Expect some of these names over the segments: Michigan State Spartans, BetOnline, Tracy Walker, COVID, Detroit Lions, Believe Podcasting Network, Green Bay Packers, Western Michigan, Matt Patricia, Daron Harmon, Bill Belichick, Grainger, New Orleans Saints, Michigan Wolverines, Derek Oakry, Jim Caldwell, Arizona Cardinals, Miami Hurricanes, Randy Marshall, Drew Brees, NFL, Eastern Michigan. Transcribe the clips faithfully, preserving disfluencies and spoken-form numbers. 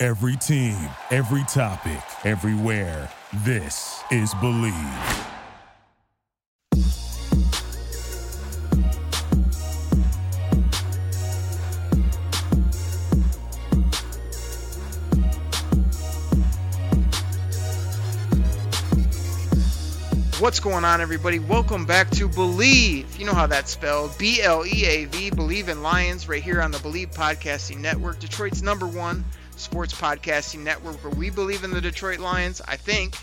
Every team, every topic, everywhere. This is Believe. What's going on, everybody? Welcome back to Believe. You know how that's spelled. B L E A V, Believe in Lions, right here on the Believe Podcasting Network, Detroit's number one sports podcasting network, where we believe in the Detroit Lions, I think.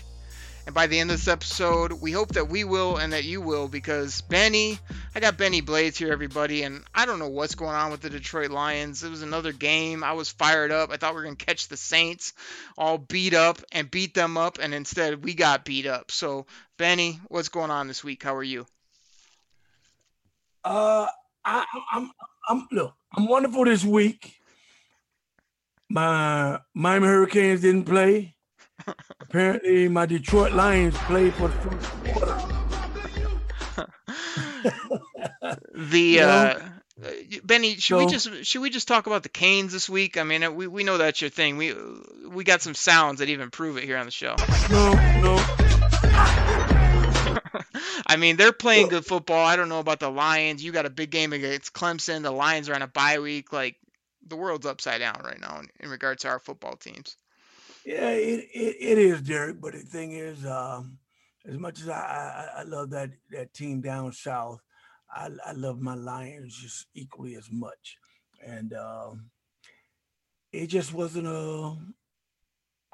And by the end of this episode, we hope that we will and that you will, because Benny, I got Benny Blades here, everybody, and I don't know what's going on with the Detroit Lions. It was another game. I was fired up. I thought we were going to catch the Saints all beat up and beat them up, and instead we got beat up. So, Benny, what's going on this week? How are you? Uh, I, I'm, I'm, look, I'm wonderful this week. My Miami Hurricanes didn't play. Apparently, my Detroit Lions played for the first quarter. the you know? uh, Benny, should so, we just should we just talk about the Canes this week? I mean, we we know that's your thing. We we got some sounds that even prove it here on the show. No, no. I mean, they're playing good football. I don't know about the Lions. You got a big game against Clemson. The Lions are on a bye week. Like, the world's upside down right now in, in regards to our football teams. Yeah, it, it, it is, Derek. But the thing is, um, as much as I, I, I love that, that team down south, I, I love my Lions just equally as much. And um, it just wasn't a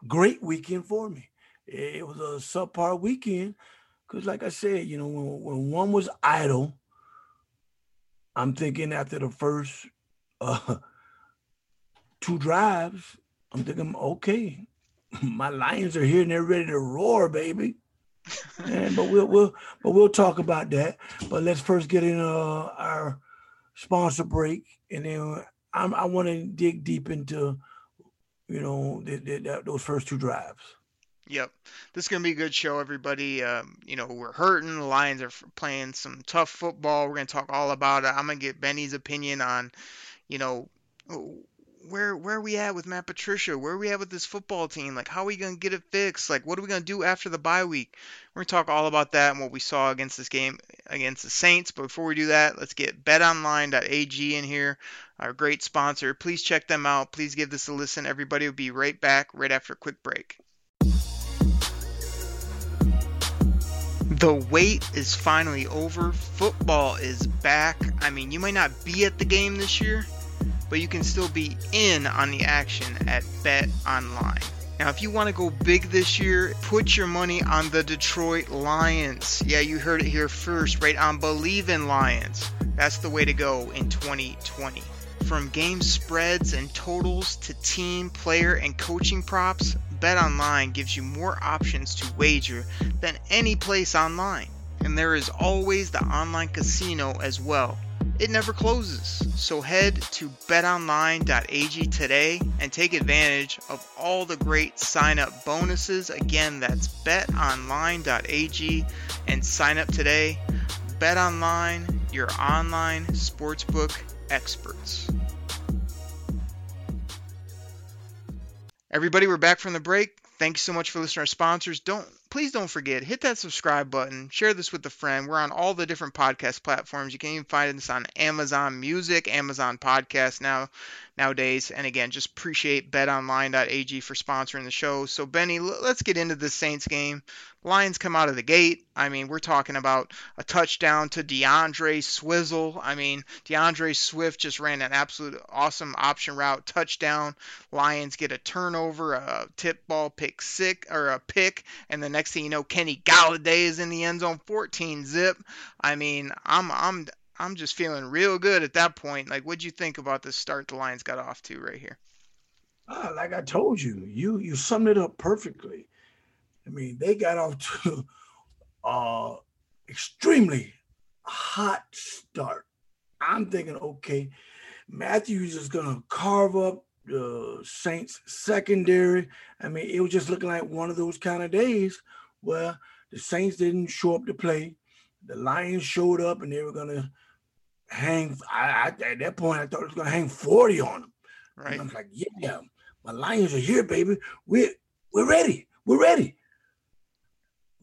great weekend for me. It, it was a subpar weekend because, like I said, you know, when, when one was idle, I'm thinking after the first uh, – two drives, I'm thinking, okay, my Lions are here and they're ready to roar, baby. And, but we'll we'll but we'll talk about that. But let's first get in uh, our sponsor break, and then I'm, I want to dig deep into, you know, the, the, the, those first two drives. Yep. This is going to be a good show, everybody. Um, you know, we're hurting. The Lions are playing some tough football. We're going to talk all about it. I'm going to get Benny's opinion on, you know, Where where are we at with Matt Patricia? Where are we at with this football team? Like, how are we going to get it fixed? Like, what are we going to do after the bye week? We're going to talk all about that and what we saw against this game against the Saints. But before we do that, let's get bet online dot a g in here, our great sponsor. Please check them out. Please give this a listen. Everybody will be right back right after a quick break. The wait is finally over. Football is back. I mean, you might not be at the game this year, but you can still be in on the action at BetOnline. Now, if you want to go big this year, put your money on the Detroit Lions. Yeah, you heard it here first, right on Believe in Lions. That's the way to go in twenty twenty. From game spreads and totals to team, player, and coaching props, BetOnline gives you more options to wager than any place online. And there is always the online casino as well. It never closes, so head to bet online dot a g today and take advantage of all the great sign-up bonuses. Again, that's bet online dot a g and sign up today. BetOnline, your online sportsbook experts. Everybody, we're back from the break. Thanks so much for listening to our sponsors. Don't Please don't forget, hit that subscribe button, share this with a friend. We're on all the different podcast platforms. You can even find us on Amazon Music, Amazon Podcasts now, nowadays. And again, just appreciate bet online dot a g for sponsoring the show. So, Benny, let's get into this Saints game. Lions come out of the gate. I mean, we're talking about a touchdown to DeAndre Swizzle. I mean, DeAndre Swift just ran an absolute awesome option route touchdown. Lions get a turnover, a tip ball pick six, or a pick, and the next Next thing you know, Kenny Galladay is in the end zone, fourteen zip. I mean, I'm I'm I'm just feeling real good at that point. Like, what'd you think about this start the Lions got off to right here? uh, like I told you, you you summed it up perfectly. I mean, they got off to uh extremely hot start. I'm thinking, okay, Matthews is gonna carve up the Saints secondary. I mean, it was just looking like one of those kind of days where the Saints didn't show up to play. The Lions showed up and they were gonna hang. I, I, at that point, I thought it was gonna hang forty on them. Right. And I was like, yeah, my Lions are here, baby. We're we're ready. We're ready.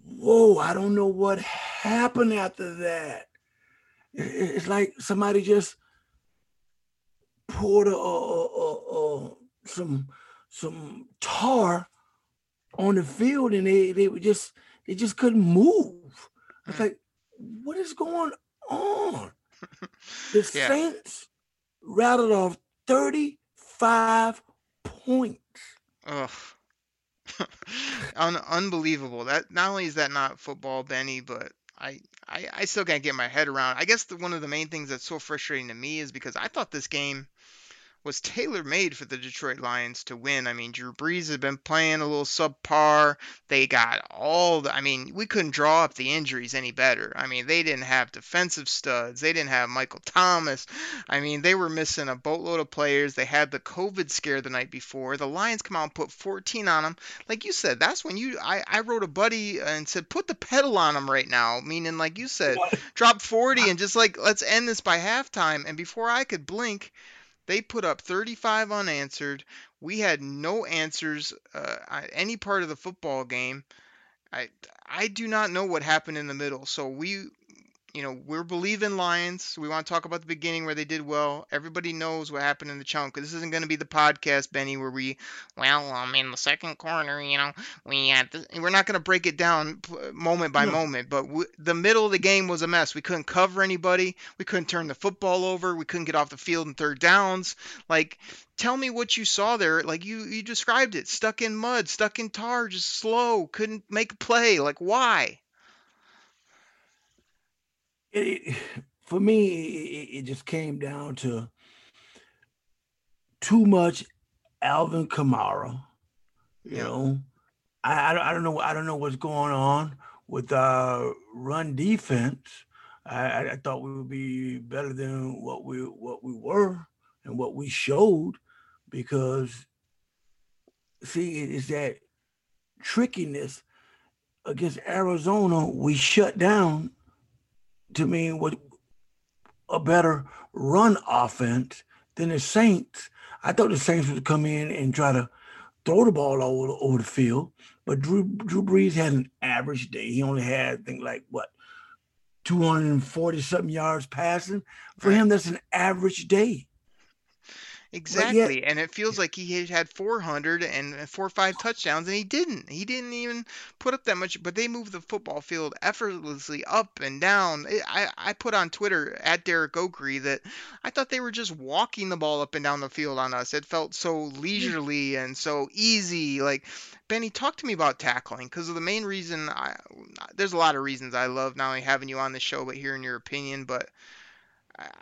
Whoa, I don't know what happened after that. It's like somebody just poured a, a, a, a, some some tar on the field, and they they were just they just couldn't move. It's like, what is going on? The yeah. Saints rattled off thirty-five points. Ugh. Un- unbelievable. That not only is that not football, Benny, but I, I, I still can't get my head around. I guess the, one of the main things that's so frustrating to me is because I thought this game was tailor-made for the Detroit Lions to win. I mean, Drew Brees has been playing a little subpar. They got all the... I mean, we couldn't draw up the injuries any better. I mean, they didn't have defensive studs. They didn't have Michael Thomas. I mean, they were missing a boatload of players. They had the COVID scare the night before. The Lions come out and put fourteen on them. Like you said, that's when you... I, I wrote a buddy and said, put the pedal on them right now. Meaning, like you said, what? Drop forty and just like, let's end this by halftime. And before I could blink... They put up thirty-five unanswered. We had no answers uh, at any part of the football game. I I do not know what happened in the middle. So we, you know, we're believing Lions. We want to talk about the beginning where they did well. Everybody knows what happened in the chunk. This isn't going to be the podcast, Benny, where we, well, um, in the second corner, you know, we had this, we're not going to break it down moment by no. moment. But we, the middle of the game was a mess. We couldn't cover anybody. We couldn't turn the football over. We couldn't get off the field in third downs. Like, tell me what you saw there. Like, you, you described it. Stuck in mud, stuck in tar, just slow. Couldn't make a play. Like, why? It, it, for me, it, it just came down to too much Alvin Kamara. You yeah. know, I, I don't I don't know I don't know what's going on with our run defense. I, I thought we would be better than what we what we were and what we showed, because see, it is that trickiness against Arizona. We shut down. To me, with a better run offense than the Saints. I thought the Saints would come in and try to throw the ball all over, over the field, but Drew Drew Brees had an average day. He only had, I think, like, what, two hundred forty-something yards passing? For him, that's an average day. Exactly, yet, and it feels like he had four hundred and four or five touchdowns, and he didn't. He didn't even put up that much, but they moved the football field effortlessly up and down. I, I put on Twitter, at Derek Oakry, that I thought they were just walking the ball up and down the field on us. It felt so leisurely and so easy. Like, Benny, talk to me about tackling, because the main reason, I, there's a lot of reasons I love not only having you on the show, but hearing your opinion, but...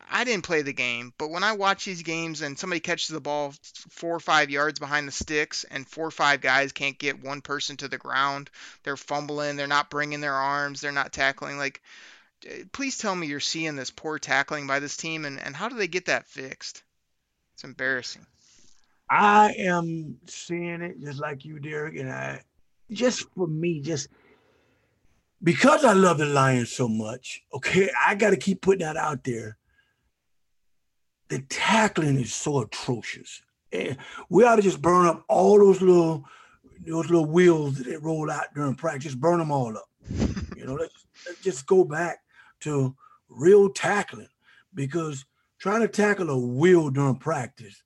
I didn't play the game, but when I watch these games and somebody catches the ball four or five yards behind the sticks and four or five guys can't get one person to the ground, they're fumbling, they're not bringing their arms, they're not tackling. Like, please tell me you're seeing this poor tackling by this team, and, and how do they get that fixed? It's embarrassing. I am seeing it just like you, Derek, and I, just for me, just because I love the Lions so much, okay, I got to keep putting that out there. The tackling is so atrocious. And we ought to just burn up all those little those little wheels that they roll out during practice, burn them all up. You know, let's, let's just go back to real tackling, because trying to tackle a wheel during practice,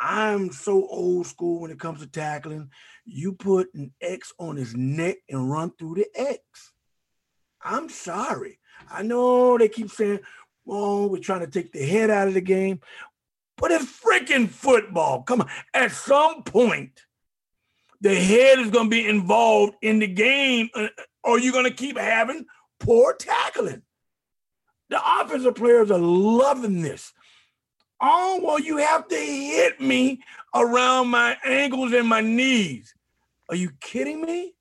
I'm so old school when it comes to tackling. You put an X on his neck and run through the X. I'm sorry. I know they keep saying, well, we're trying to take the head out of the game. But it's freaking football. Come on. At some point, the head is going to be involved in the game, or you're going to keep having poor tackling. The offensive players are loving this. Oh, well, you have to hit me around my ankles and my knees. Are you kidding me?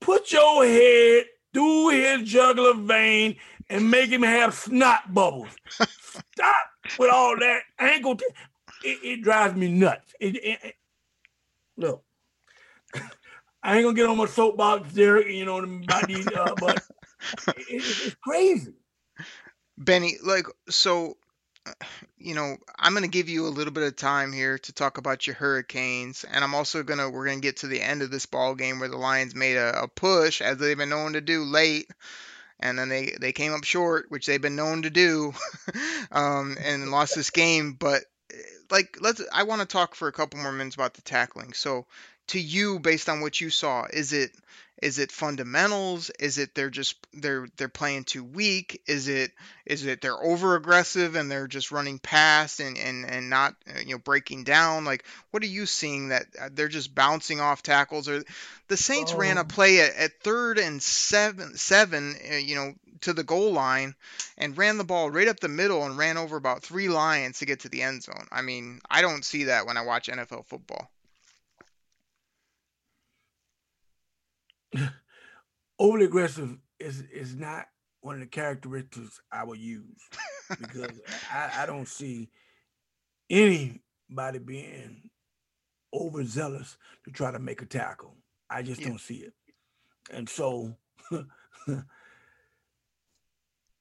Put your head through his jugular vein and make him have snot bubbles. Stop with all that ankle. T- it, it drives me nuts. It, it, it, look, I ain't going to get on my soapbox, Derek, you know, about these, uh, but it, it, it's crazy. Benny, like, so, you know, I'm going to give you a little bit of time here to talk about your Hurricanes. And I'm also going to, we're going to get to the end of this ball game where the Lions made a, a push, as they've been known to do late. And then they, they came up short, which they've been known to do, um, and lost this game. But, like, let's, I want to talk for a couple more minutes about the tackling. So, to you, based on what you saw, is it, is it fundamentals? Is it they're just they're they're playing too weak? Is it is it they're over aggressive and they're just running past and, and, and not, you know, breaking down? Like, what are you seeing that they're just bouncing off tackles? Or the Saints oh. ran a play at, at third and seven seven you know, to the goal line and ran the ball right up the middle and ran over about three Lions to get to the end zone. I mean, I don't see that when I watch N F L football. Overly aggressive is, is not one of the characteristics I would use, because I, I don't see anybody being overzealous to try to make a tackle. I just yeah. don't see it. And so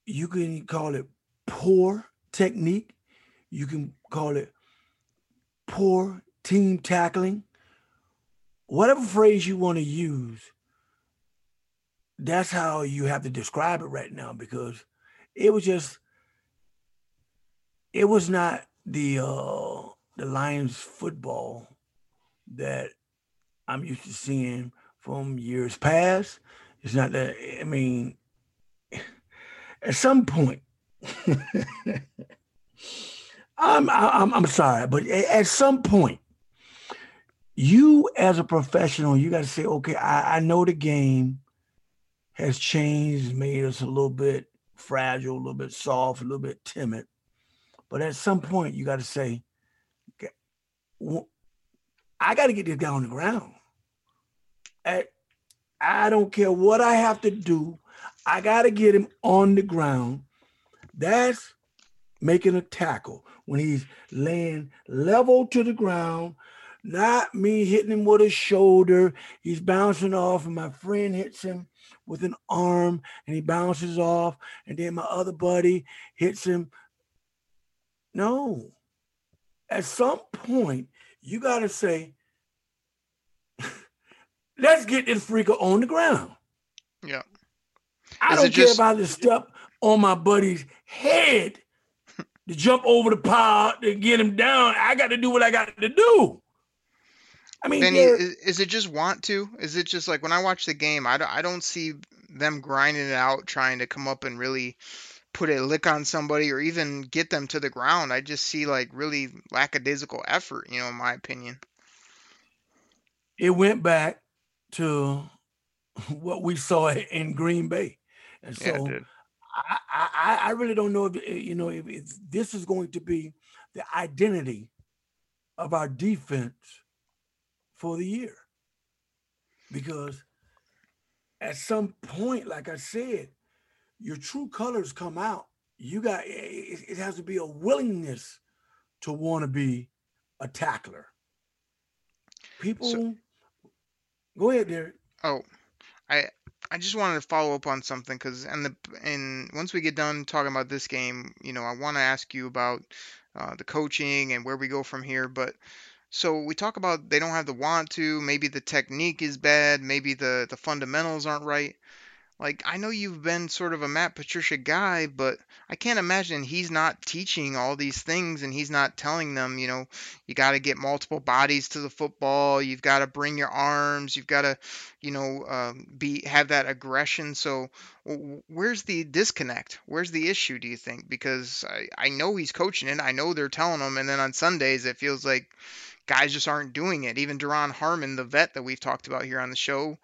you can call it poor technique. You can call it poor team tackling. Whatever phrase you want to use, that's how you have to describe it right now, because it was just, it was not the uh, the Lions football that I'm used to seeing from years past. It's not that, I mean, at some point, I'm, I'm I'm sorry, but at some point, you as a professional, you got to say, okay, I, I know the game has changed, made us a little bit fragile, a little bit soft, a little bit timid. But at some point, you got to say, okay, well, I got to get this guy on the ground. I, I don't care what I have to do. I got to get him on the ground. That's making a tackle, when he's laying level to the ground, not me hitting him with his shoulder. He's bouncing off, and my friend hits him with an arm and he bounces off, and then my other buddy hits him. No. At some point, you got to say, let's get this freaker on the ground. Yeah. I Is don't care just... about the step on my buddy's head to jump over the pile to get him down. I got to do what I got to do. I mean, Benny, is, is it just want to? Is it just like when I watch the game, I don't, I don't see them grinding it out, trying to come up and really put a lick on somebody or even get them to the ground. I just see like really lackadaisical effort, you know, in my opinion. It went back to what we saw in Green Bay. And so yeah, it did. I, I, I really don't know if, you know, if, if this is going to be the identity of our defense for the year, because at some point, like I said, your true colors come out. You got, it, it has to be a willingness to want to be a tackler. People, so, go ahead, Derek. Oh, I I just wanted to follow up on something, because and the and once we get done talking about this game, you know, I want to ask you about uh, the coaching and where we go from here, but. So we talk about they don't have the want to, maybe the technique is bad, maybe the, the fundamentals aren't right. Like, I know you've been sort of a Matt Patricia guy, but I can't imagine he's not teaching all these things and he's not telling them, you know, you got to get multiple bodies to the football. You've got to bring your arms. You've got to, you know, um, be have that aggression. So where's the disconnect? Where's the issue, do you think? Because I, I know he's coaching it. I know they're telling him. And then on Sundays, it feels like guys just aren't doing it. Even Daron Harmon, the vet that we've talked about here on the show,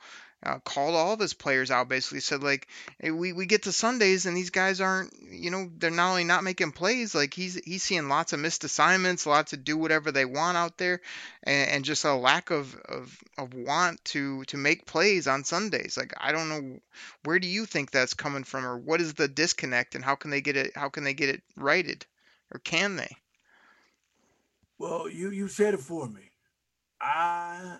uh, called all of his players out, basically said, like, hey, we, we get to Sundays and these guys aren't, you know, they're not only not making plays, like he's he's seeing lots of missed assignments, lots of do whatever they want out there, and, and just a lack of, of, of want to, to make plays on Sundays. Like, I don't know, where do you think that's coming from, or what is the disconnect, and how can they get it, how can they get it righted, or can they? Well, you, you said it for me. I,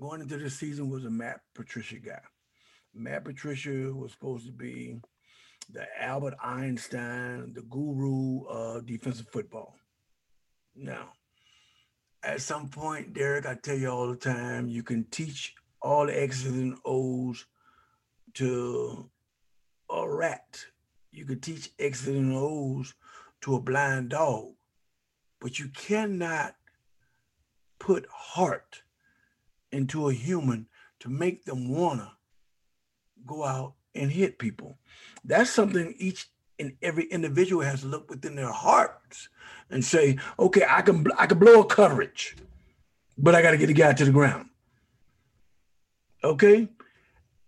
going into this season, was a Matt Patricia guy. Matt Patricia was supposed to be the Albert Einstein, the guru of defensive football. Now, at some point, Derek, I tell you all the time, you can teach all the X's and O's to a rat. You can teach X's and O's to a blind dog, but you cannot put heart into a human to make them wanna go out and hit people. That's something each and every individual has to look within their hearts and say, okay, I can I can blow a coverage, but I gotta get the guy to the ground. Okay?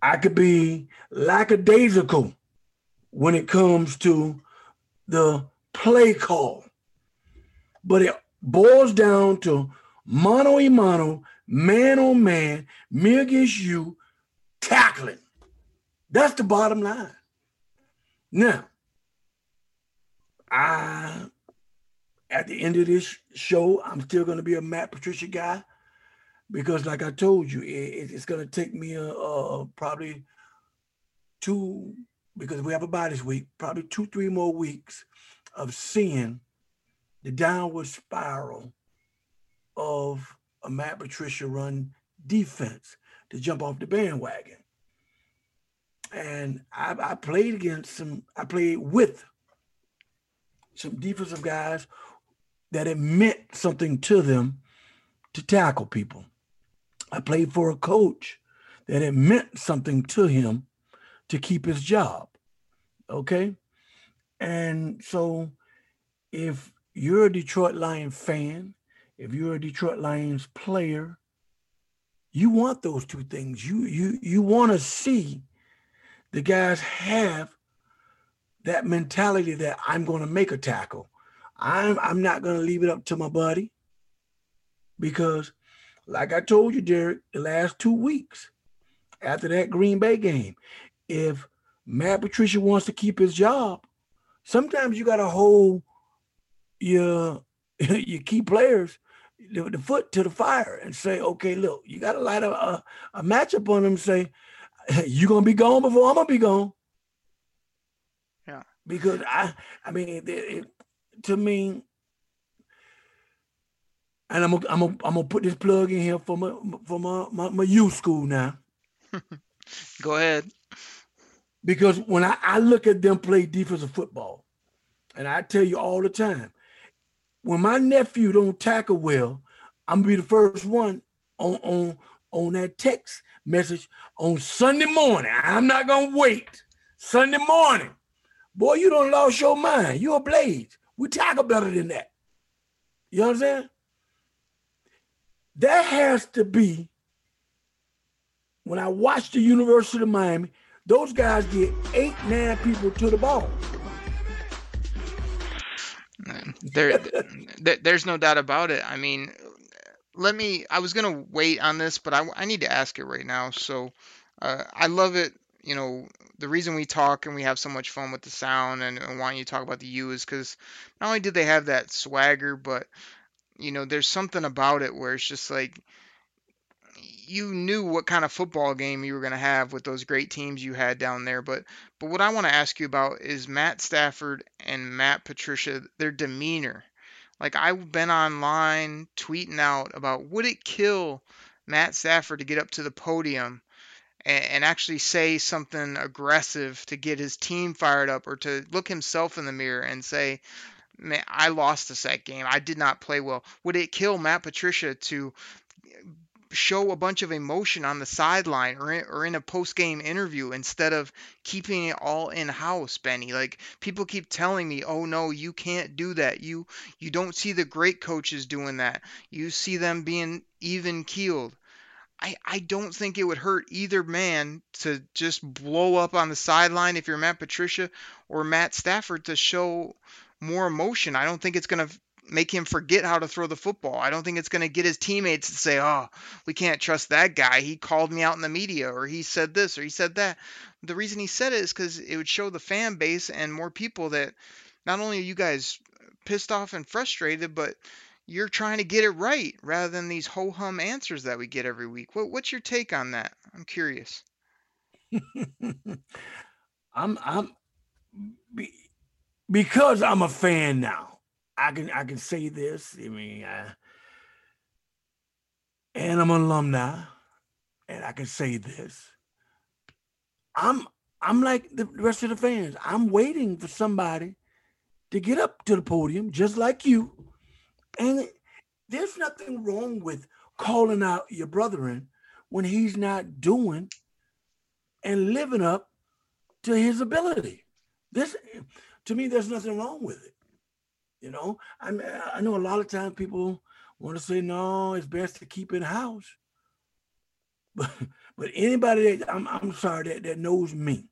I could be lackadaisical when it comes to the play call, but it boils down to mano a mano, man on man, me against you, tackling. That's the bottom line. Now, I, at the end of this show, I'm still going to be a Matt Patricia guy because, like I told you, it, it's going to take me a, a, probably two, because we have a bye this week, probably two, three more weeks of seeing the downward spiral of a Matt Patricia run defense to jump off the bandwagon. And I, I played against some, I played with some defensive guys that it meant something to them to tackle people. I played for a coach that it meant something to him to keep his job. Okay. And so if you're a Detroit Lions fan, if you're a Detroit Lions player, you want those two things. You you you want to see the guys have that mentality that I'm going to make a tackle. I'm I'm not going to leave it up to my buddy because, like I told you, Derek, the last two weeks after that Green Bay game, if Matt Patricia wants to keep his job, sometimes you got to hold your your key players the foot to the fire and say, okay, look, you got to light a, a, a matchup on them and say, you're going to be gone before I'm going to be gone. Yeah. Because I, I mean, it, it, to me, and I'm going I'm I'm going to put this plug in here for my, for my, my, my youth school now. Go ahead. Because when I, I look at them play defensive football, and I tell you all the time, when my nephew don't tackle well, I'm going to be the first one on, on, on that text message on Sunday morning. I'm not going to wait. Sunday morning. Boy, you done lost your mind. You're a Blades. We tackle better than that. You know what I'm saying? That has to be, when I watch the University of Miami, those guys get eight, nine people to the ball. There, there, there's no doubt about it. I mean, let me, I was going to wait on this, but I, I need to ask it right now. So uh, I love it. You know, the reason we talk and we have so much fun with the sound and, and wanting you to talk about the U is because not only did they have that swagger, but, you know, there's something about it where it's just like, you knew what kind of football game you were going to have with those great teams you had down there. But, but what I want to ask you about is Matt Stafford and Matt Patricia, their demeanor. Like, I've been online tweeting out about, would it kill Matt Stafford to get up to the podium and, and actually say something aggressive to get his team fired up, or to look himself in the mirror and say, man, I lost this that game. I did not play well. Would it kill Matt Patricia to show a bunch of emotion on the sideline or in, or in a post-game interview instead of keeping it all in-house, Benny? Like, people keep telling me, oh no, you can't do that. You, you don't see the great coaches doing that. You see them being even keeled. I, I don't think it would hurt either man to just blow up on the sideline if you're Matt Patricia or Matt Stafford to show more emotion. I don't think it's going to make him forget how to throw the football. I don't think it's going to get his teammates to say, oh, we can't trust that guy. He called me out in the media, or he said this, or he said that. The reason he said it is because it would show the fan base and more people that not only are you guys pissed off and frustrated, but you're trying to get it right rather than these ho-hum answers that we get every week. What, what's your take on that? I'm curious. I'm, I'm, be, because I'm a fan now. I can I can say this. I mean, I, and I'm an alumni, and I can say this. I'm I'm like the rest of the fans. I'm waiting for somebody to get up to the podium, just like you. And there's nothing wrong with calling out your brethren when he's not doing and living up to his ability. This, to me, there's nothing wrong with it. You know, I mean, I know a lot of times people want to say, no, it's best to keep in house. But but anybody that I'm I'm sorry that, that knows me,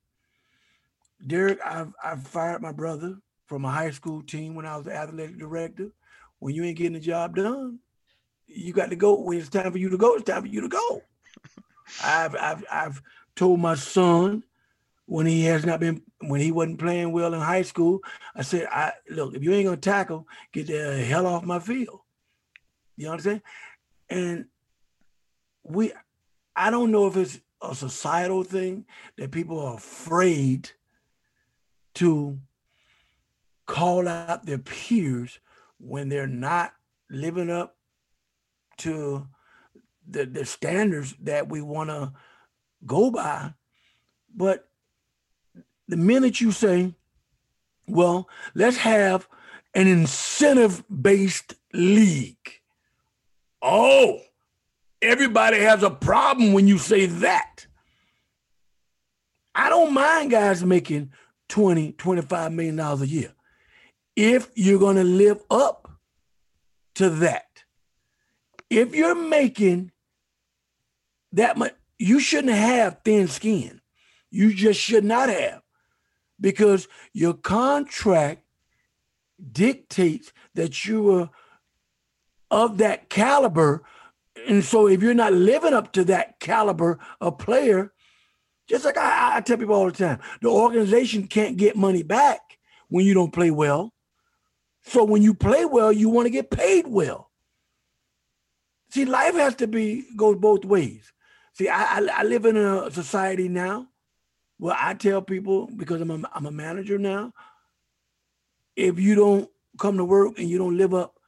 Derek, I've I've fired my brother from a high school team when I was the athletic director. When you ain't getting the job done, you got to go. When it's time for you to go, it's time for you to go. I've I've I've told my son, when he has not been, when he wasn't playing well in high school, I said, "I look, if you ain't gonna tackle, get the hell off my field." You understand? And we, I don't know if it's a societal thing that people are afraid to call out their peers when they're not living up to the, the standards that we want to go by, but the minute you say, well, let's have an incentive-based league. Oh, everybody has a problem when you say that. I don't mind guys making twenty, twenty-five million dollars a year if you're going to live up to that. If you're making that much, you shouldn't have thin skin. You just should not have. Because your contract dictates that you are of that caliber. And so if you're not living up to that caliber of player, just like I, I tell people all the time, the organization can't get money back when you don't play well. So when you play well, you want to get paid well. See, life has to be, goes both ways. See, I, I, I live in a society now. Well, I tell people, because I'm a, I'm a manager now, if you don't come to work and you don't live up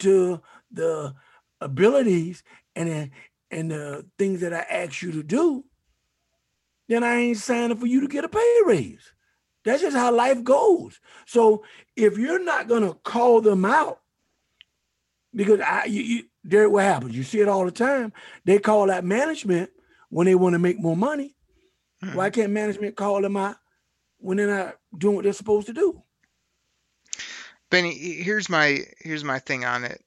to the abilities and, and the things that I ask you to do, then I ain't signing for you to get a pay raise. That's just how life goes. So if you're not going to call them out, because I, you, you, Derek, what happens? You see it all the time. They call out management when they want to make more money. Why can't management call them out when they're not doing what they're supposed to do? Benny, here's my here's my thing on it,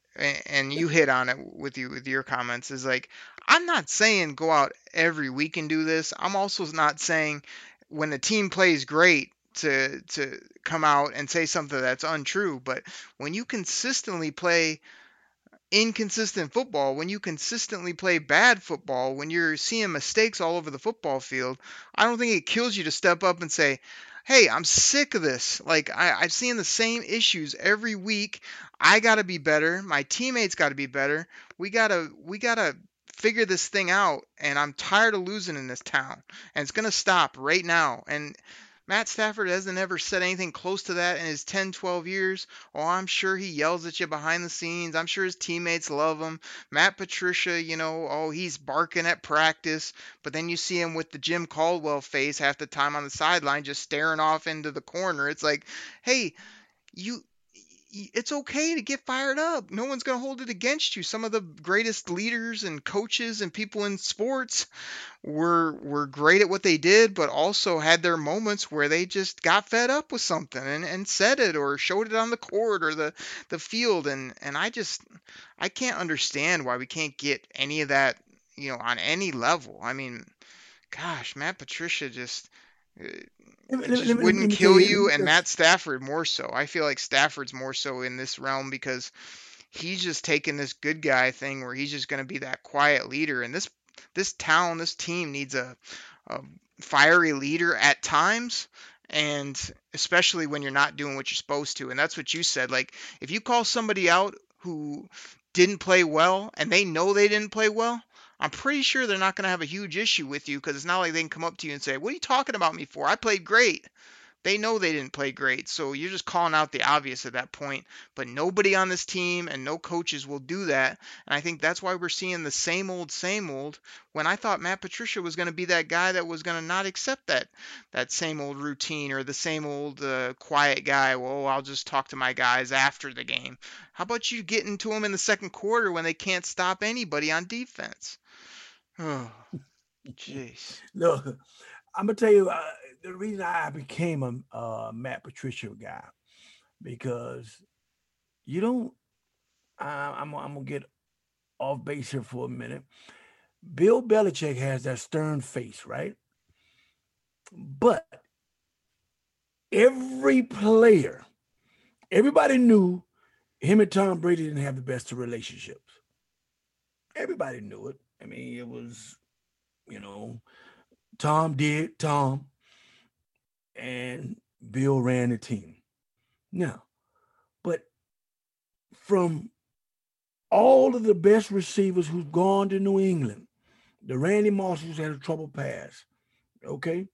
and you hit on it with you with your comments. Is like, I'm not saying go out every week and do this. I'm also not saying when the team plays great to to come out and say something that's untrue. But when you consistently play inconsistent football, when you consistently play bad football, when you're seeing mistakes all over the football field, I don't think it kills you to step up and say, hey, I'm sick of this. Like, I, I've seen the same issues every week. I got to be better. My teammates got to be better. We got to, we got to figure this thing out. And I'm tired of losing in this town, and it's going to stop right now. And Matt Stafford hasn't ever said anything close to that in his ten, twelve years. Oh, I'm sure he yells at you behind the scenes. I'm sure his teammates love him. Matt Patricia, you know, oh, he's barking at practice. But then you see him with the Jim Caldwell face half the time on the sideline, just staring off into the corner. It's like, hey, you... it's okay to get fired up. No one's going to hold it against you. Some of the greatest leaders and coaches and people in sports were were great at what they did, but also had their moments where they just got fed up with something and, and said it or showed it on the court or the, the field. And, and I just, I can't understand why we can't get any of that, you know, on any level. I mean, gosh, Matt Patricia just, it just me, wouldn't me, kill me, you, and Matt Stafford more so. I feel like Stafford's more so in this realm because he's just taking this good guy thing where he's just going to be that quiet leader. And this this town, this team needs a, a fiery leader at times, and especially when you're not doing what you're supposed to. And that's what you said. Like, if you call somebody out who didn't play well and they know they didn't play well, I'm pretty sure they're not going to have a huge issue with you, because it's not like they can come up to you and say, what are you talking about me for? I played great. They know they didn't play great. So you're just calling out the obvious at that point. But nobody on this team and no coaches will do that. And I think that's why we're seeing the same old, same old, when I thought Matt Patricia was going to be that guy that was going to not accept that that same old routine or the same old uh, quiet guy. Well, I'll just talk to my guys after the game. How about you getting to them in the second quarter when they can't stop anybody on defense? Oh, jeez. Look, I'm going to tell you, uh, the reason I became a uh, Matt Patricia guy, because you don't, uh, I'm, I'm going to get off base here for a minute. Bill Belichick has that stern face, right? But every player, everybody knew him and Tom Brady didn't have the best of relationships. Everybody knew it. I mean, it was, you know, Tom did Tom, and Bill ran the team. Now, but from all of the best receivers who've gone to New England, the Randy Marshalls had a troubled past, okay?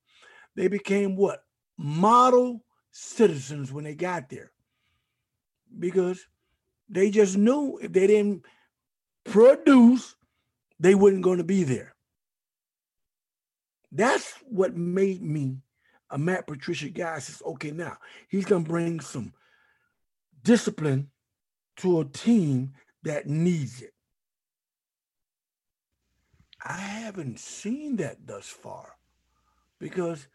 They became what? Model citizens when they got there, because they just knew if they didn't produce, they weren't going to be there. That's what made me a Matt Patricia guy. Says, okay, now he's going to bring some discipline to a team that needs it. I haven't seen that thus far, because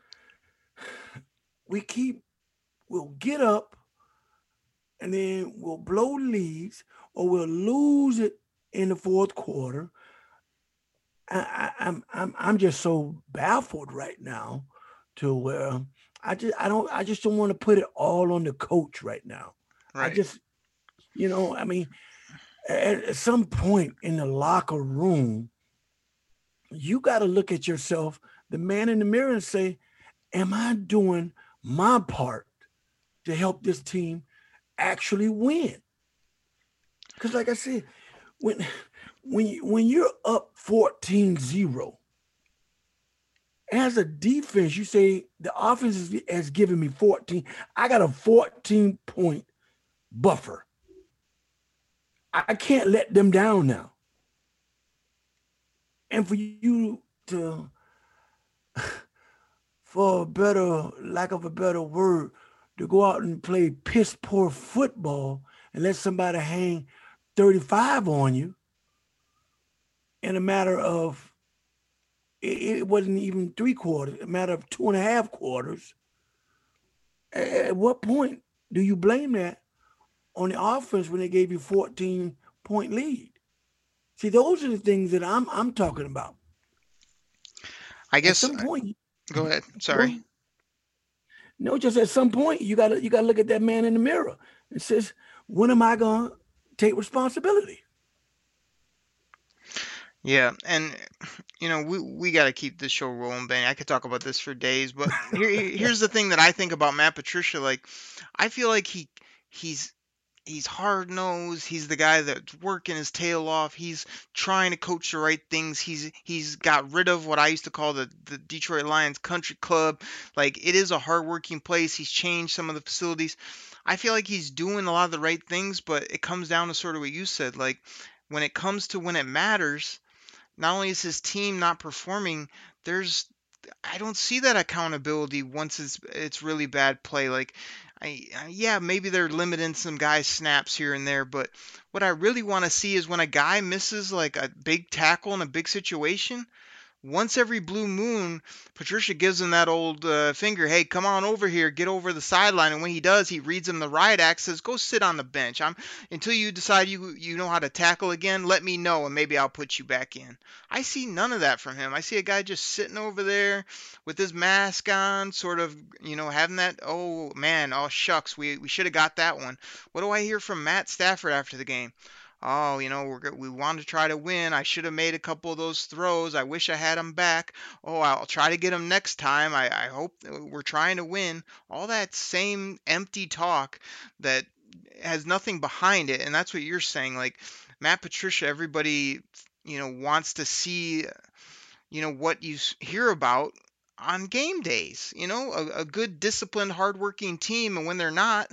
we keep, we'll get up and then we'll blow leads, or we'll lose it in the fourth quarter. I, I'm I'm I'm just so baffled right now, to where I just I don't I just don't want to put it all on the coach right now. Right. I just, you know, I mean, at, at some point in the locker room, you got to look at yourself, the man in the mirror, and say, "Am I doing my part to help this team actually win?" Because, like I said, when. When, you, when you're up fourteen zero, as a defense, you say, the offense is, has given me fourteen. I got a fourteen-point buffer. I can't let them down now. And for you to, for a better, lack of a better word, to go out and play piss-poor football and let somebody hang thirty-five on you, in a matter of, it wasn't even three quarters, a matter of two and a half quarters. At what point do you blame that on the offense when they gave you fourteen-point lead? See, those are the things that I'm I'm talking about. I guess. At some point. I, go ahead. Sorry. Well, no, just at some point you gotta you gotta look at that man in the mirror and says, when am I gonna take responsibility? Yeah, and you know we we got to keep this show rolling, Benny. I could talk about this for days, but here, here's the thing that I think about Matt Patricia. Like, I feel like he he's he's hard nosed. He's the guy that's working his tail off. He's trying to coach the right things. He's he's got rid of what I used to call the the Detroit Lions Country Club. Like, it is a hardworking place. He's changed some of the facilities. I feel like he's doing a lot of the right things, but it comes down to sort of what you said. Like, when it comes to when it matters. Not only is his team not performing, there's I don't see that accountability once it's it's really bad play. Like, I, yeah, maybe they're limiting some guys' snaps here and there, but what I really want to see is when a guy misses like a big tackle in a big situation, Once every blue moon, Patricia gives him that old uh, finger, hey, come on over here, get over the sideline. And when he does, he reads him the riot act, says, go sit on the bench. I'm until you decide you, you know how to tackle again, let me know, and maybe I'll put you back in. I see none of that from him. I see a guy just sitting over there with his mask on, sort of, you know, having that, oh, man, oh, shucks, we, we should have got that one. What do I hear from Matt Stafford after the game? Oh, you know, we're, we want to try to win. I should have made a couple of those throws. I wish I had them back. Oh, I'll try to get them next time. I, I hope we're trying to win. All that same empty talk that has nothing behind it. And that's what you're saying. Like, Matt Patricia, everybody, you know, wants to see, you know, what you hear about on game days. You know, a, a good, disciplined, hardworking team. And when they're not,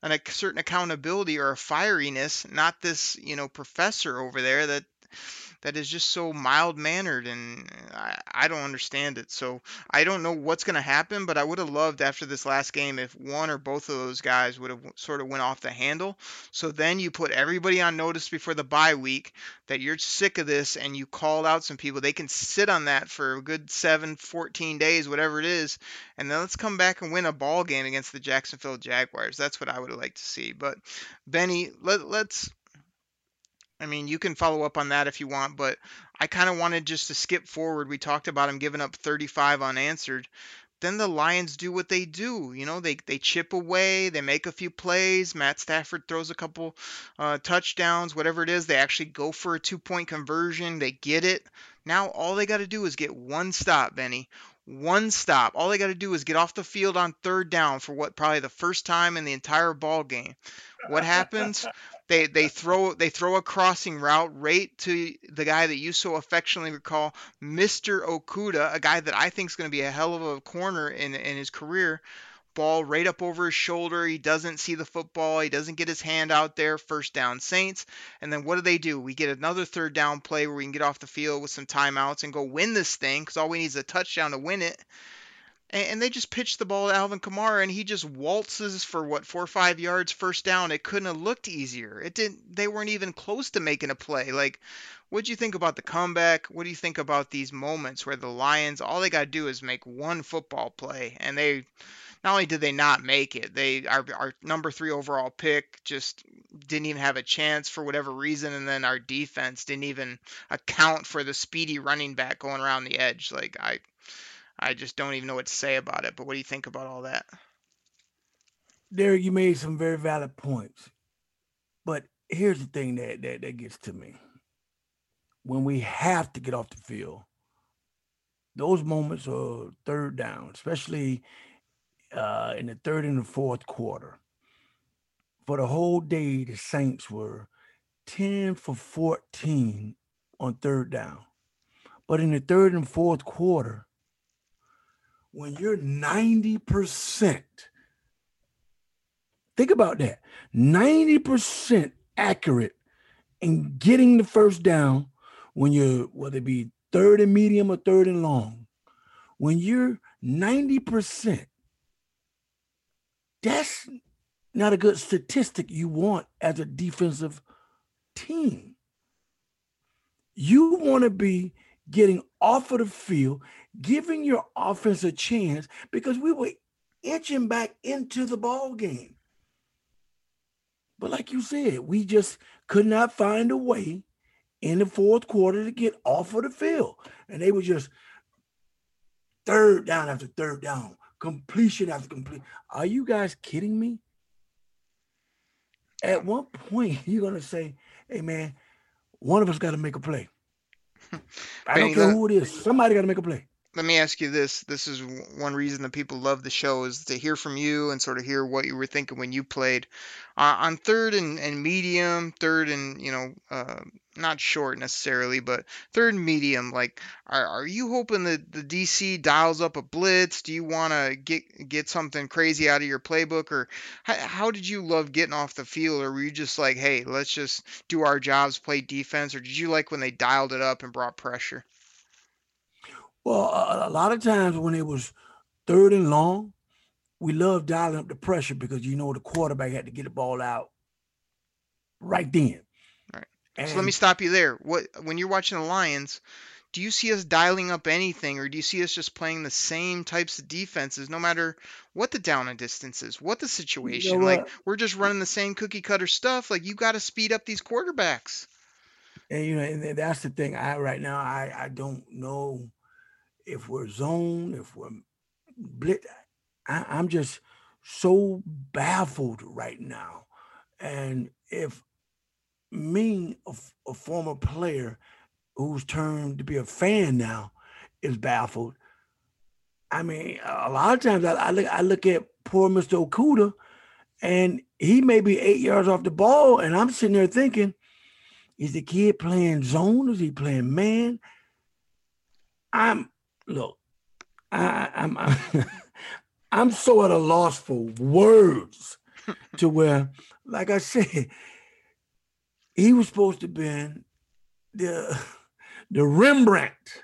and a certain accountability or a fieriness, not this, you know, professor over there that that is just so mild-mannered, and I, I don't understand it. So I don't know what's going to happen, but I would have loved after this last game if one or both of those guys would have sort of went off the handle. So then you put everybody on notice before the bye week that you're sick of this, and you called out some people. They can sit on that for a good seven, fourteen days, whatever it is, and then let's come back and win a ball game against the Jacksonville Jaguars. That's what I would have liked to see. But, Benny, let, let's... I mean, you can follow up on that if you want, but I kind of wanted just to skip forward. We talked about him giving up thirty-five unanswered. Then the Lions do what they do. You know, they, they chip away. They make a few plays. Matt Stafford throws a couple uh, touchdowns, whatever it is. They actually go for a two-point conversion. They get it. Now all they got to do is get one stop, Benny. One stop. All they got to do is get off the field on third down for what probably the first time in the entire ball game. What happens? They they throw they throw a crossing route right to the guy that you so affectionately call Mister Okudah, a guy that I think is going to be a hell of a corner in in his career. Ball right up over his shoulder. He doesn't see the football. He doesn't get his hand out there. First down Saints. And then what do they do? We get another third down play where we can get off the field with some timeouts and go win this thing, because all we need is a touchdown to win it. And they just pitched the ball to Alvin Kamara, and he just waltzes for, what, four or five yards, first down. It couldn't have looked easier. It didn't. They weren't even close to making a play. Like, what do you think about the comeback? What do you think about these moments where the Lions, all they got to do is make one football play, and they not only did they not make it, they our, our number three overall pick just didn't even have a chance for whatever reason, and then our defense didn't even account for the speedy running back going around the edge. Like, I... I just don't even know what to say about it. But what do you think about all that? Derek, you made some very valid points. But here's the thing that, that, that gets to me. When we have to get off the field, those moments are third down, especially uh, in the third and the fourth quarter. For the whole day, the Saints were ten for fourteen on third down. But in the third and fourth quarter, when you're ninety percent, think about that, ninety percent accurate in getting the first down when you're, whether it be third and medium or third and long, when you're ninety percent, that's not a good statistic you want as a defensive team. You want to be getting off of the field, giving your offense a chance, because we were inching back into the ball game. But like you said, we just could not find a way in the fourth quarter to get off of the field. And they were just third down after third down, completion after completion. Are you guys kidding me? At one point, you're going to say, hey, man, one of us got to make a play. I don't care who it is. Somebody got to make a play. Let me ask you this. This is one reason that people love the show, is to hear from you and sort of hear what you were thinking when you played. Uh, on third and, and medium, third and, you know, uh, not short necessarily, but third and medium, like, are, are you hoping that the D C dials up a blitz? Do you want to get get something crazy out of your playbook? Or how, how did you love getting off the field? Or were you just like, hey, let's just do our jobs, play defense? Or did you like when they dialed it up and brought pressure? Well, a, a lot of times when it was third and long, we loved dialing up the pressure because, you know, the quarterback had to get the ball out right then. All right. And so let me stop you there. What, when you're watching the Lions, do you see us dialing up anything, or do you see us just playing the same types of defenses, no matter what the down and distance is, what the situation? You know, like, uh, we're just running the same cookie cutter stuff. Like, you got to speed up these quarterbacks. And, you know, and that's the thing. I right now, I, I don't know if we're zone, if we're blitz. I, I'm just so baffled right now. And if me, a, a former player who's turned to be a fan now, is baffled. I mean, a lot of times I, I look I look at poor Mister Okudah, and he may be eight yards off the ball, and I'm sitting there thinking, is the kid playing zone? Is he playing man? I'm look, I, I'm I'm, I'm so at a loss for words to where, like I said, he was supposed to be the the Rembrandt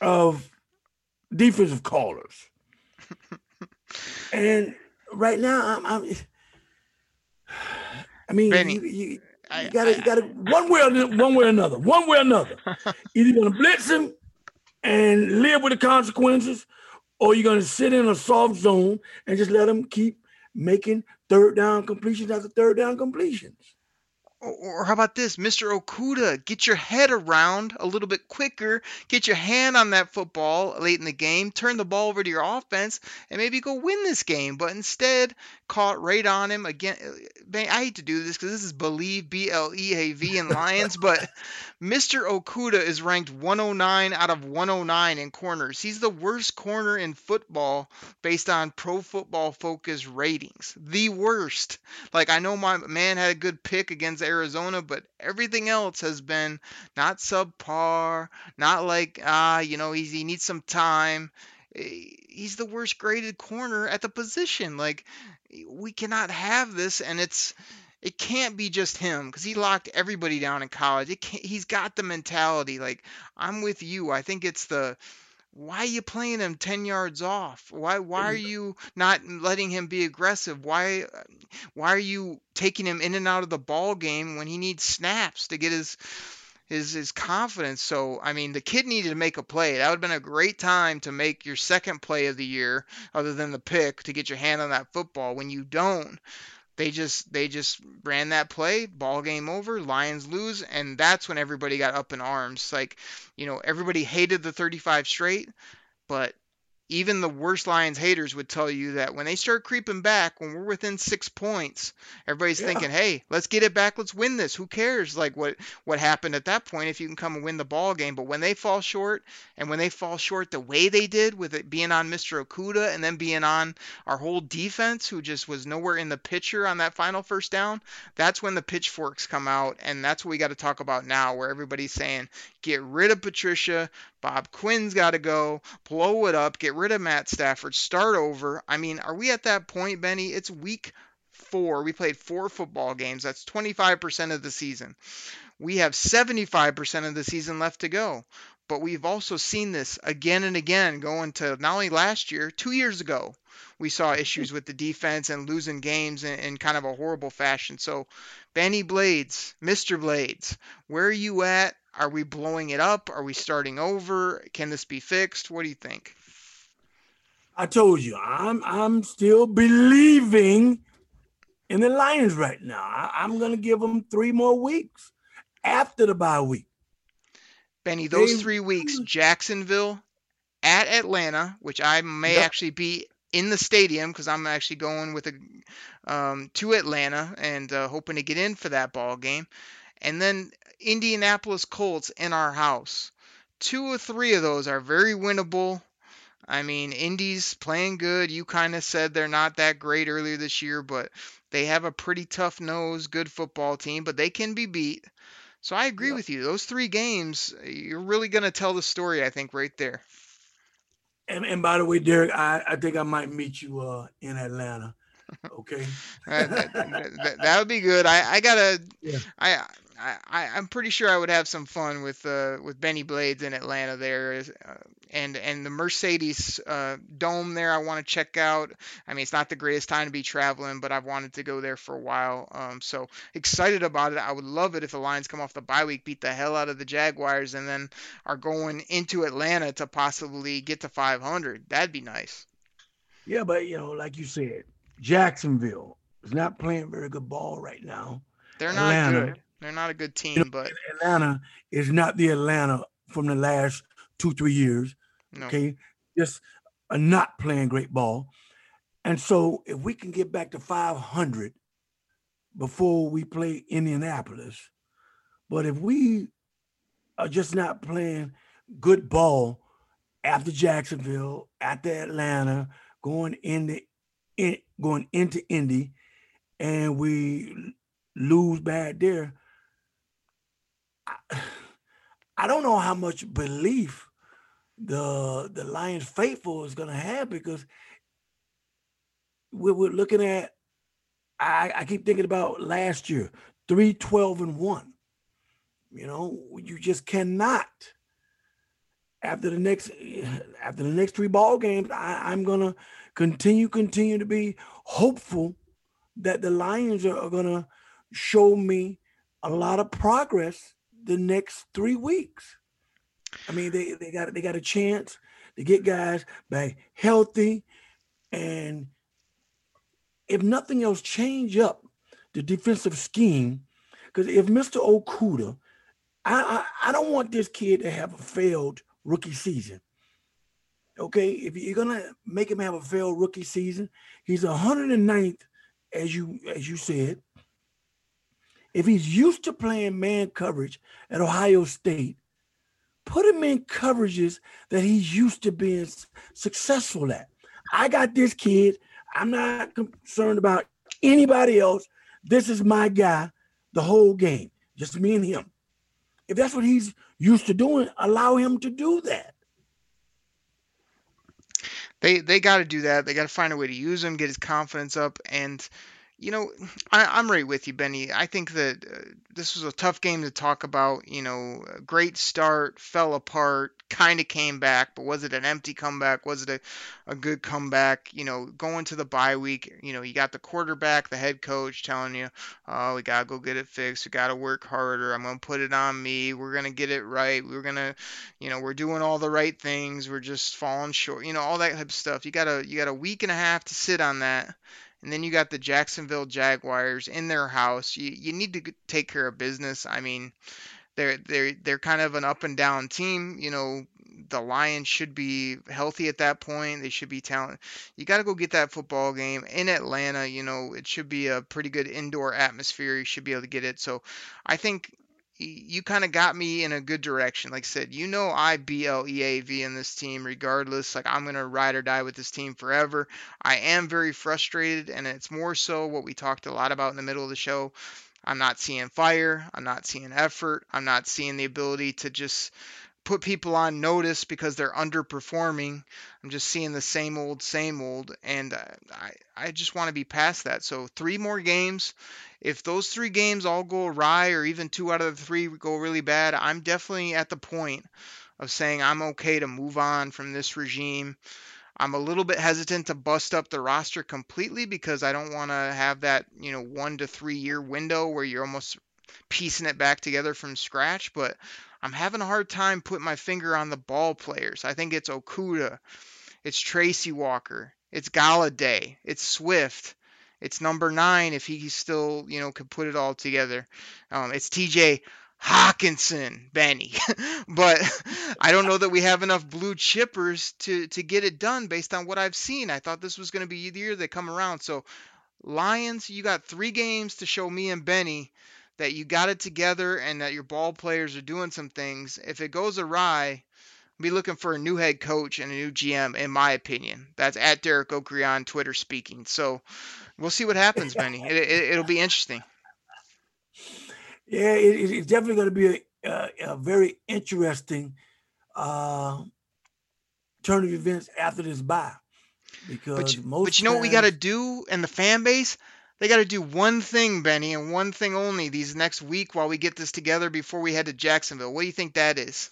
of defensive callers, and right now I'm. I'm I mean, Benny, you, you, I, you gotta, I, you gotta I, one way, or, one way or another, one way or another. Either you're gonna blitz him and live with the consequences, or you're gonna sit in a soft zone and just let him keep making third down completions after third down completions. Or how about this, Mister Okudah, get your head around a little bit quicker, get your hand on that football late in the game, turn the ball over to your offense, and maybe go win this game. But instead, caught right on him again. I hate to do this because this is Believe, B L E A V, and Lions, but Mister Okudah is ranked one oh nine out of one oh nine in corners. He's the worst corner in football based on Pro Football Focus ratings. The worst. Like, I know my man had a good pick against Arizona. Arizona, but everything else has been not subpar, not like, ah, uh, you know, he's, he needs some time. He's the worst graded corner at the position. Like, we cannot have this, and it's, it can't be just him, because he locked everybody down in college. It can't, he's got the mentality. Like, I'm with you. I think it's the, why are you playing him ten yards off? Why why are you not letting him be aggressive? Why why are you taking him in and out of the ball game when he needs snaps to get his his his confidence? So, I mean, the kid needed to make a play. That would have been a great time to make your second play of the year, other than the pick, to get your hand on that football. When you don't, they just they just ran that play, ball game over, Lions lose, and that's when everybody got up in arms. Like, you know, everybody hated the thirty-five straight, but even the worst Lions haters would tell you that when they start creeping back, when we're within six points, everybody's yeah. thinking, hey, let's get it back, let's win this. Who cares, like, what, what happened at that point if you can come and win the ball game? But when they fall short, and when they fall short the way they did, with it being on Mister Okudah and then being on our whole defense, who just was nowhere in the picture on that final first down, that's when the pitchforks come out, and that's what we got to talk about now, where everybody's saying, get rid of Patricia, Bob Quinn's got to go, blow it up, get rid of Matt Stafford, start over. I mean, are we at that point, Benny? It's week four. We played four football games. That's twenty-five percent of the season. We have seventy-five percent of the season left to go. But we've also seen this again and again, going to not only last year, two years ago, we saw issues with the defense and losing games in, in kind of a horrible fashion. So, Benny Blades, Mister Blades, where are you at? Are we blowing it up? Are we starting over? Can this be fixed? What do you think? I told you, I'm I'm still believing in the Lions right now. I, I'm going to give them three more weeks after the bye week. Benny, those they, three weeks, Jacksonville, at Atlanta, which I may yep. actually be in the stadium because I'm actually going with a um, to Atlanta and uh, hoping to get in for that ball game. And then Indianapolis Colts in our house. Two or three of those are very winnable. I mean, Indy's playing good. You kind of said they're not that great earlier this year, but they have a pretty tough nose, good football team, but they can be beat. So I agree yeah. with you. Those three games, you're really going to tell the story, I think, right there. And, and by the way, Derek, I, I think I might meet you uh, in Atlanta. Okay. that, that, that, that would be good. I, I got to yeah. – I. I, I, I'm pretty sure I would have some fun with uh, with Benny Blades in Atlanta there, uh, and and the Mercedes uh, Dome there. I want to check out. I mean, it's not the greatest time to be traveling, but I've wanted to go there for a while. Um, so excited about it. I would love it if the Lions come off the bye week, beat the hell out of the Jaguars, and then are going into Atlanta to possibly get to five hundred. That'd be nice. Yeah, but you know, like you said, Jacksonville is not playing very good ball right now. They're not Atlanta, good. They're not a good team, you know, but Atlanta is not the Atlanta from the last two, three years. No. Okay. Just uh, not playing great ball. And so if we can get back to five hundred before we play Indianapolis, but if we are just not playing good ball after Jacksonville, after Atlanta, going into, in, going into Indy, and we lose bad there, I, I don't know how much belief the the Lions faithful is going to have, because we're, we're looking at, I, I keep thinking about last year, three, twelve, and one. You know, you just cannot, after the next after the next three ball games, I, I'm going to continue, continue to be hopeful that the Lions are, are going to show me a lot of progress the next three weeks. I mean, they, they got they got a chance to get guys back healthy, and if nothing else, change up the defensive scheme. Because if Mister Okudah, I, I I don't want this kid to have a failed rookie season. Okay, if you're gonna make him have a failed rookie season, he's one hundred ninth, as you as you said. If he's used to playing man coverage at Ohio State, put him in coverages that he's used to being successful at. I got this kid. I'm not concerned about anybody else. This is my guy the whole game, just me and him. If that's what he's used to doing, allow him to do that. They they got to do that. They got to find a way to use him, get his confidence up, and you know, I, I'm right with you, Benny. I think that uh, this was a tough game to talk about. You know, great start, fell apart, kind of came back, but was it an empty comeback? Was it a, a good comeback? You know, going to the bye week, you know, you got the quarterback, the head coach telling you, oh, we got to go get it fixed. We got to work harder. I'm going to put it on me. We're going to get it right. We're going to, you know, we're doing all the right things. We're just falling short, you know, all that type of stuff. You got a, you got a week and a half to sit on that. And then you got the Jacksonville Jaguars in their house. You you need to take care of business. I mean, they're they're they're kind of an up and down team. You know, the Lions should be healthy at that point. They should be talented. You got to go get that football game in Atlanta. You know, it should be a pretty good indoor atmosphere. You should be able to get it. So I think you kind of got me in a good direction. Like I said, you know, I B L E A V in this team regardless. Like, I'm going to ride or die with this team forever. I am very frustrated, and it's more so what we talked a lot about in the middle of the show. I'm not seeing fire. I'm not seeing effort. I'm not seeing the ability to just put people on notice because they're underperforming. I'm just seeing the same old, same old, and I, I just want to be past that. So three more games. If those three games all go awry, or even two out of the three go really bad, I'm definitely at the point of saying I'm okay to move on from this regime. I'm a little bit hesitant to bust up the roster completely because I don't want to have that, you know, one to three year window where you're almost piecing it back together from scratch, but I'm having a hard time putting my finger on the ball players. I think it's Okudah, it's Tracy Walker, it's Galladay, it's Swift, it's number nine if he still, you know, could put it all together. Um, it's T J Hawkinson, Benny. But I don't know that we have enough blue chippers to to get it done based on what I've seen. I thought this was going to be the year they come around. So Lions, you got three games to show me and Benny that you got it together and that your ball players are doing some things. If it goes awry, I'll be looking for a new head coach and a new G M, in my opinion. That's at Derek Oakry on Twitter speaking. So we'll see what happens, Benny. It, it, it'll be interesting. Yeah, it, it's definitely going to be a, a, a very interesting uh, turn of events after this bye. Because but you, most but you know times, what we got to do in the fan base? They got to do one thing, Benny, and one thing only these next week while we get this together before we head to Jacksonville. What do you think that is?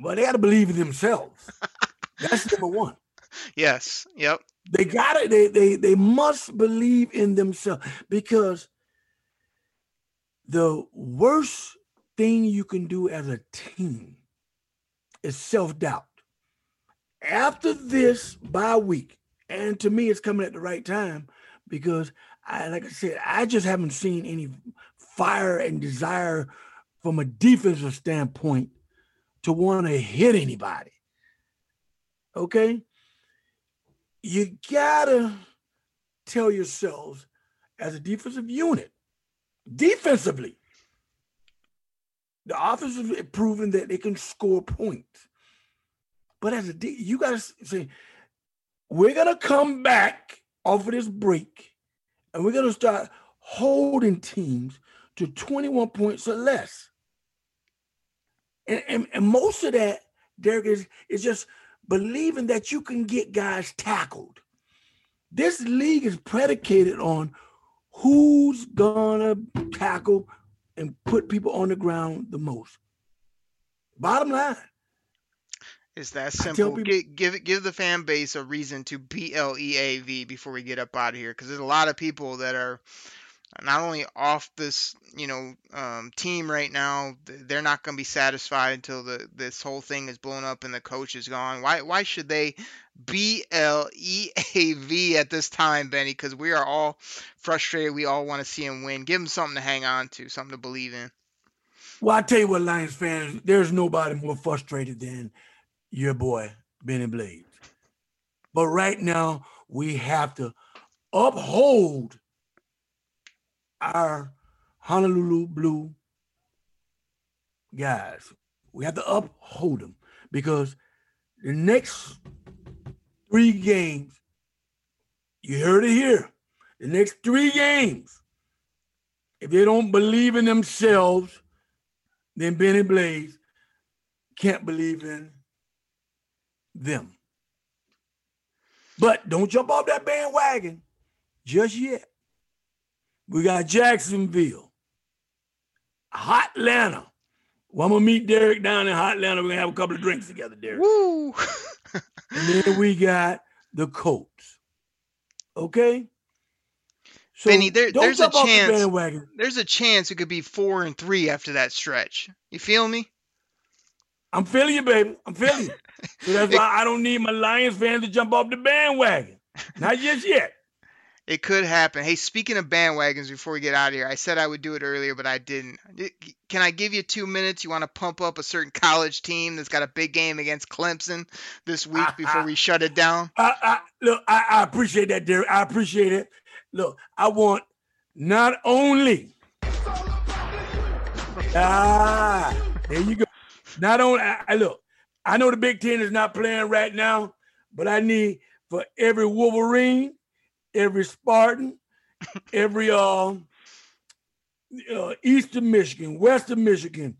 Well, they got to believe in themselves. That's number one. Yes. Yep. They got it. They, they, they must believe in themselves, because the worst thing you can do as a team is self-doubt. After this bye week, and to me, it's coming at the right time, because I, like I said, I just haven't seen any fire and desire from a defensive standpoint to want to hit anybody. Okay? You gotta tell yourselves as a defensive unit, defensively, the offense has proven that they can score points. But as a D, you gotta say, we're gonna come back off of this break, and we're gonna start holding teams to twenty-one points or less. And, and, and most of that, Derek, is, is just believing that you can get guys tackled. This league is predicated on who's gonna tackle and put people on the ground the most. Bottom line. It's that simple. People, give, give give the fan base a reason to B L E A V before we get up out of here, because there's a lot of people that are not only off this, you know, um, team right now. They're not going to be satisfied until the this whole thing is blown up and the coach is gone. Why why should they B L E A V at this time, Benny? Because we are all frustrated. We all want to see him win. Give him something to hang on to, something to believe in. Well, I tell you what, Lions fans, there's nobody more frustrated than your boy, Benny Blades. But right now, we have to uphold our Honolulu Blue guys. We have to uphold them, because the next three games, you heard it here, the next three games, if they don't believe in themselves, then Benny Blades can't believe in them. But don't jump off that bandwagon just yet. We got Jacksonville, Hot Atlanta. Well, I'm gonna meet Derek down in Hot Atlanta. We're gonna have a couple of drinks together, Derek. Woo! And then we got the Colts. Okay. So Benny, there, there's a chance. The there's a chance it could be four and three after that stretch. You feel me? I'm feeling you, baby. I'm feeling you. So that's why I don't need my Lions fans to jump off the bandwagon. Not just yet. It could happen. Hey, speaking of bandwagons, before we get out of here, I said I would do it earlier, but I didn't. Can I give you two minutes? You want to pump up a certain college team that's got a big game against Clemson this week I, before I, we shut it down? I, I, look, I, I appreciate that, Derek. I appreciate it. Look, I want not only ah, there you go. Not only I, I look. I know the Big Ten is not playing right now, but I need for every Wolverine, every Spartan, every uh, uh, Eastern Michigan, Western Michigan,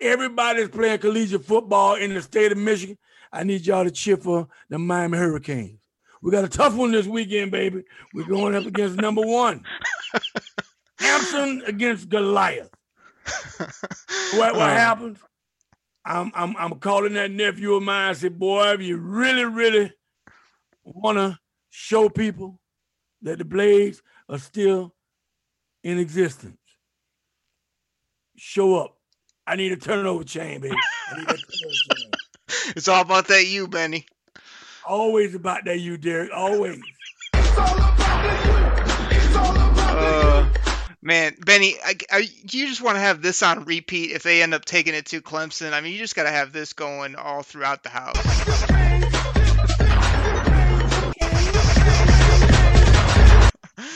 everybody's playing collegiate football in the state of Michigan. I need y'all to cheer for the Miami Hurricanes. We got a tough one this weekend, baby. We're going up against number one. Samson against Goliath. What, what happens? I'm I'm I'm calling that nephew of mine. I said, boy, if you really, really want to show people that the Blades are still in existence, show up. I need a turnover chain, baby. I need a turnover chain. It's all about that you, Benny. Always about that you, Derek. Always. It's all about that you. It's all about that you. Uh... Man, Benny, I, I, you just want to have this on repeat if they end up taking it to Clemson. I mean, you just got to have this going all throughout the house.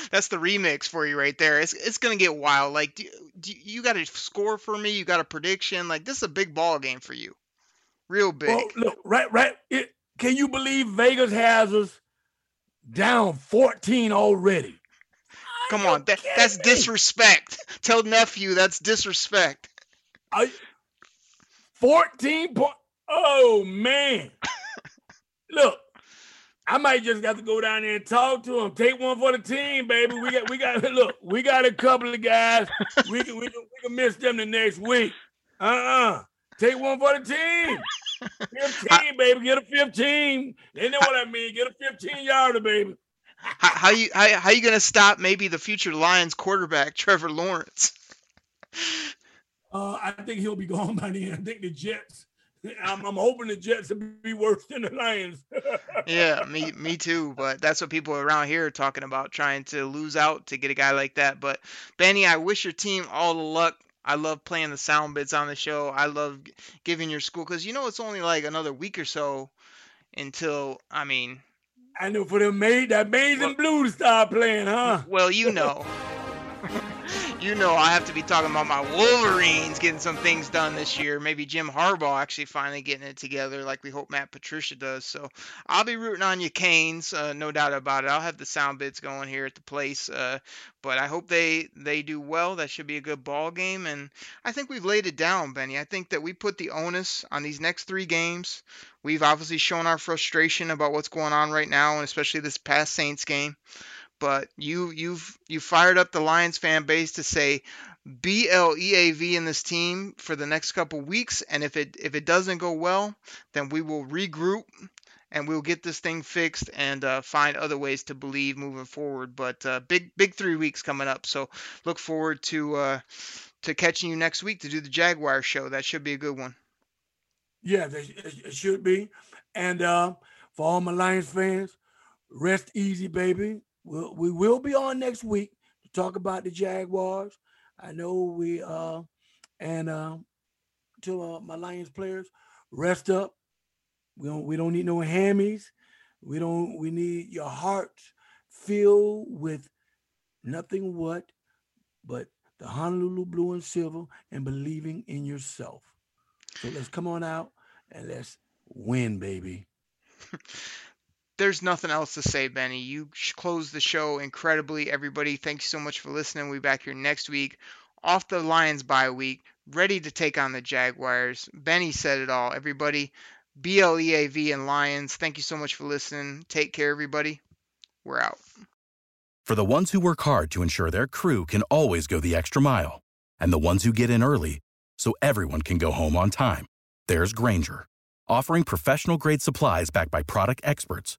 That's the remix for you right there. It's it's going to get wild. Like, do, do, you got a score for me. You got a prediction. Like, this is a big ball game for you. Real big. Well, look, right, right. It, can you believe Vegas has us down fourteen already? Come on, that, that's disrespect. Tell nephew that's disrespect. I, fourteen point. Oh man, look, I might just got to go down there and talk to him. Take one for the team, baby. We got, we got. Look, we got a couple of guys. We can, we can, we can miss them the next week. Uh, uh-uh. uh. Take one for the team. Fifteen, baby. Get a fifteen. They know what I mean. Get a fifteen-yarder, baby. How, how you, how, how you gonna stop maybe the future Lions quarterback Trevor Lawrence? Uh, I think he'll be gone by then. I think the Jets. I'm, I'm hoping the Jets will be worse than the Lions. Yeah, me me too. But that's what people around here are talking about, trying to lose out to get a guy like that. But, Benny, I wish your team all the luck. I love playing the sound bits on the show. I love giving your school because, you know, it's only like another week or so until, I mean. I know for the amazing, the amazing well, blue to start playing, huh? Well, you know. You know I have to be talking about my Wolverines getting some things done this year. Maybe Jim Harbaugh actually finally getting it together like we hope Matt Patricia does. So I'll be rooting on your Canes, uh, no doubt about it. I'll have the sound bits going here at the place. Uh, but I hope they, they do well. That should be a good ball game. And I think we've laid it down, Benny. I think that we put the onus on these next three games. We've obviously shown our frustration about what's going on right now, and especially this past Saints game. But you you've you fired up the Lions fan base to say B L E A V in this team for the next couple weeks, and if it if it doesn't go well, then we will regroup and we'll get this thing fixed and uh, find other ways to believe moving forward. But uh, big big three weeks coming up, so look forward to uh, to catching you next week to do the Jaguar show. That should be a good one. Yeah, it should be. And uh, for all my Lions fans, rest easy, baby. We'll, we will be on next week to talk about the Jaguars. I know we uh, and uh, to uh, my Lions players, rest up. We don't we don't need no hammies. We don't we need your hearts filled with nothing what but the Honolulu Blue and Silver and believing in yourself. So let's come on out and let's win, baby. There's nothing else to say, Benny. You closed the show incredibly. Everybody, thank you so much for listening. We'll be back here next week, off the Lions bye week, ready to take on the Jaguars. Benny said it all. Everybody, B L E A V and Lions, thank you so much for listening. Take care, everybody. We're out. For the ones who work hard to ensure their crew can always go the extra mile, and the ones who get in early so everyone can go home on time, there's Grainger, offering professional-grade supplies backed by product experts,